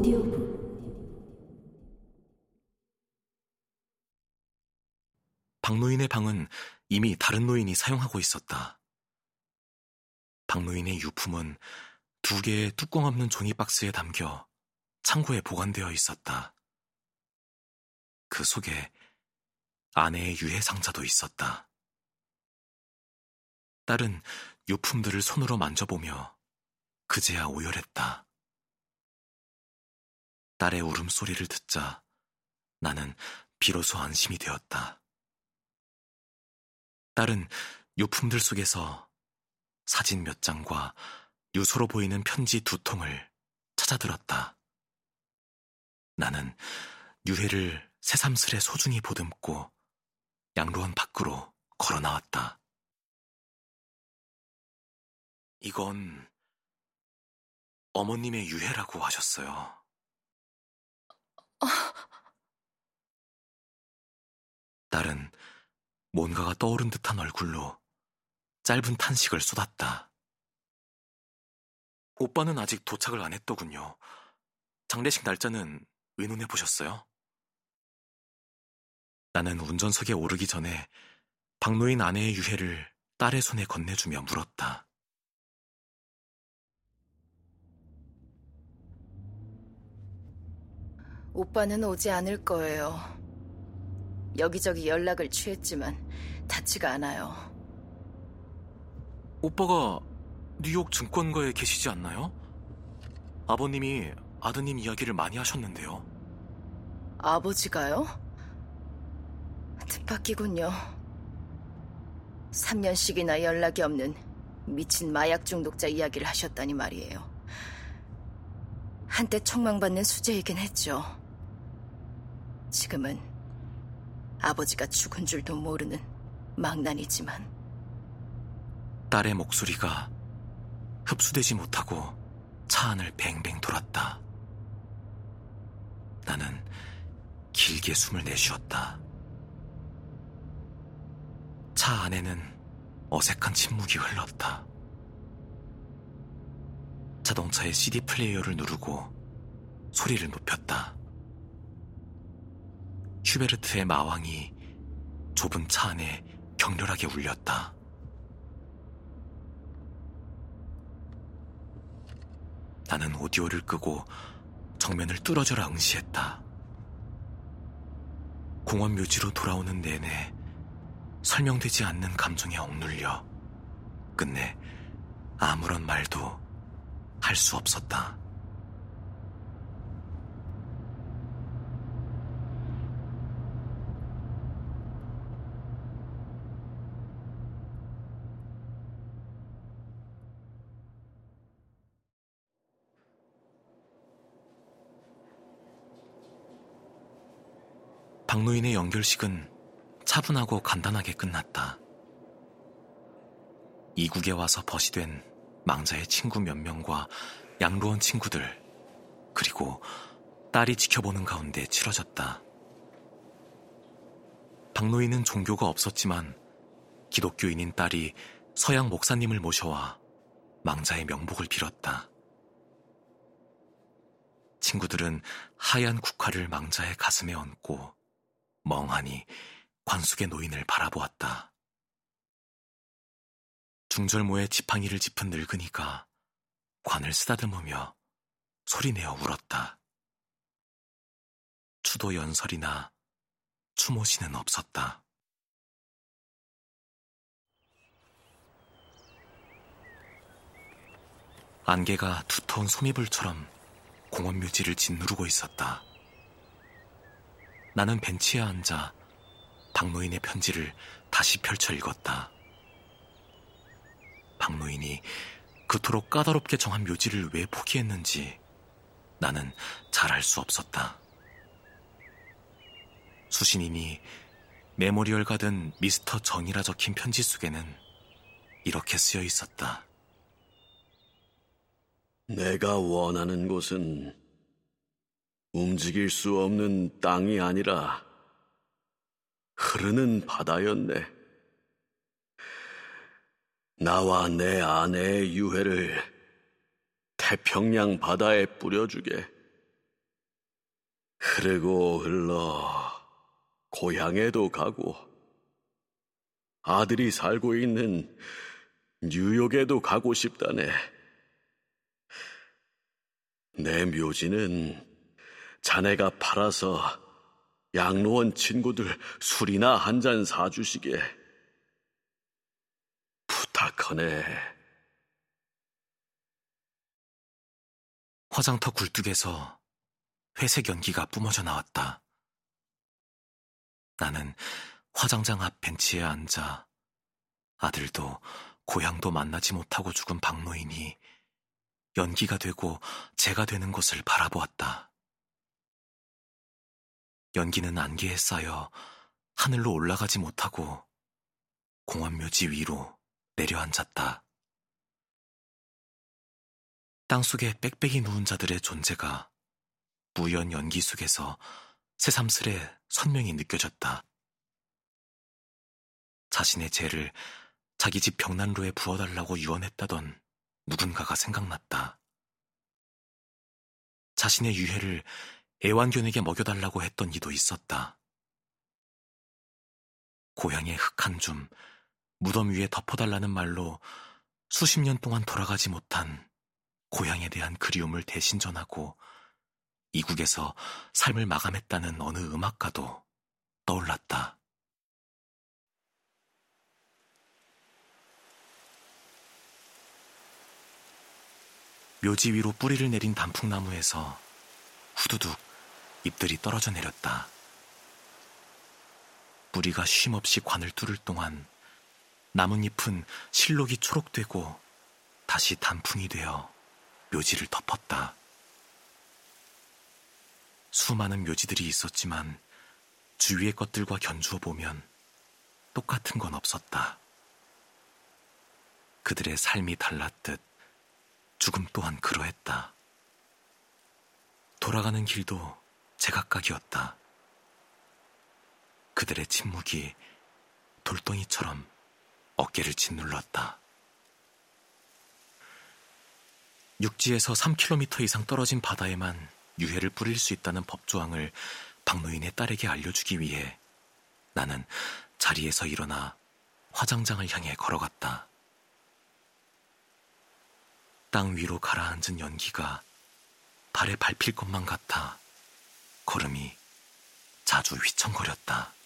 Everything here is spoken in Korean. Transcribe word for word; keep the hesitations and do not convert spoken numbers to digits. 오디오북 박노인의 방은 이미 다른 노인이 사용하고 있었다. 박노인의 유품은 두 개의 뚜껑 없는 종이박스에 담겨 창고에 보관되어 있었다. 그 속에 아내의 유해상자도 있었다. 딸은 유품들을 손으로 만져보며 그제야 오열했다. 딸의 울음소리를 듣자 나는 비로소 안심이 되었다. 딸은 유품들 속에서 사진 몇 장과 유서로 보이는 편지 두 통을 찾아들었다. 나는 유해를 새삼스레 소중히 보듬고 양로원 밖으로 걸어 나왔다. 이건 어머님의 유해라고 하셨어요. 딸은 뭔가가 떠오른 듯한 얼굴로 짧은 탄식을 쏟았다. 오빠는 아직 도착을 안 했더군요. 장례식 날짜는 의논해 보셨어요? 나는 운전석에 오르기 전에 박노인 아내의 유해를 딸의 손에 건네주며 물었다. 오빠는 오지 않을 거예요. 여기저기 연락을 취했지만 닿지가 않아요. 오빠가 뉴욕 증권가에 계시지 않나요? 아버님이 아드님 이야기를 많이 하셨는데요. 아버지가요? 뜻밖이군요. 삼 년씩이나 연락이 없는 미친 마약 중독자 이야기를 하셨다니 말이에요. 한때 촉망받는 수재이긴 했죠. 지금은 아버지가 죽은 줄도 모르는 망난이지만. 딸의 목소리가 흡수되지 못하고 차 안을 뱅뱅 돌았다. 나는 길게 숨을 내쉬었다. 차 안에는 어색한 침묵이 흘렀다. 자동차의 씨디 플레이어를 누르고 소리를 높였다. 슈베르트의 마왕이 좁은 차 안에 격렬하게 울렸다. 나는 오디오를 끄고 정면을 뚫어져라 응시했다. 공원 묘지로 돌아오는 내내 설명되지 않는 감정에 억눌려 끝내 아무런 말도 할 수 없었다. 박노인의 연결식은 차분하고 간단하게 끝났다. 이국에 와서 벗이 된 망자의 친구 몇 명과 양로원 친구들, 그리고 딸이 지켜보는 가운데 치러졌다. 박노인은 종교가 없었지만 기독교인인 딸이 서양 목사님을 모셔와 망자의 명복을 빌었다. 친구들은 하얀 국화를 망자의 가슴에 얹고 멍하니 관숙의 노인을 바라보았다. 중절모에 지팡이를 짚은 늙은이가 관을 쓰다듬으며 소리내어 울었다. 추도 연설이나 추모시는 없었다. 안개가 두터운 소미불처럼 공원 묘지를 짓누르고 있었다. 나는 벤치에 앉아 박노인의 편지를 다시 펼쳐 읽었다. 박노인이 그토록 까다롭게 정한 묘지를 왜 포기했는지 나는 잘 알 수 없었다. 수신인이 메모리얼 가든 미스터 정이라 적힌 편지 속에는 이렇게 쓰여 있었다. 내가 원하는 곳은 움직일 수 없는 땅이 아니라 흐르는 바다였네. 나와 내 아내의 유해를 태평양 바다에 뿌려주게. 흐르고 흘러 고향에도 가고 아들이 살고 있는 뉴욕에도 가고 싶다네. 내 묘지는 자네가 팔아서 양로원 친구들 술이나 한 잔 사주시게 부탁하네. 화장터 굴뚝에서 회색 연기가 뿜어져 나왔다. 나는 화장장 앞 벤치에 앉아 아들도 고향도 만나지 못하고 죽은 박노인이 연기가 되고 재가 되는 것을 바라보았다. 연기는 안개에 쌓여 하늘로 올라가지 못하고 공원묘지 위로 내려앉았다. 땅속에 빽빽이 누운 자들의 존재가 무연 연기 속에서 새삼스레 선명히 느껴졌다. 자신의 죄를 자기 집 벽난로에 부어달라고 유언했다던 누군가가 생각났다. 자신의 유해를 애완견에게 먹여달라고 했던 이도 있었다. 고향의 흙 한 줌, 무덤 위에 덮어달라는 말로 수십 년 동안 돌아가지 못한 고향에 대한 그리움을 대신 전하고 이국에서 삶을 마감했다는 어느 음악가도 떠올랐다. 묘지 위로 뿌리를 내린 단풍나무에서 후두둑 잎들이 떨어져 내렸다. 무리가 쉼없이 관을 뚫을 동안 나뭇잎은 실록이 초록되고 다시 단풍이 되어 묘지를 덮었다. 수많은 묘지들이 있었지만 주위의 것들과 견주어 보면 똑같은 건 없었다. 그들의 삶이 달랐듯 죽음 또한 그러했다. 돌아가는 길도 제각각이었다. 그들의 침묵이 돌덩이처럼 어깨를 짓눌렀다. 육지에서 삼 킬로미터 이상 떨어진 바다에만 유해를 뿌릴 수 있다는 법조항을 박노인의 딸에게 알려주기 위해 나는 자리에서 일어나 화장장을 향해 걸어갔다. 땅 위로 가라앉은 연기가 발에 밟힐 것만 같아 걸음이 자주 휘청거렸다.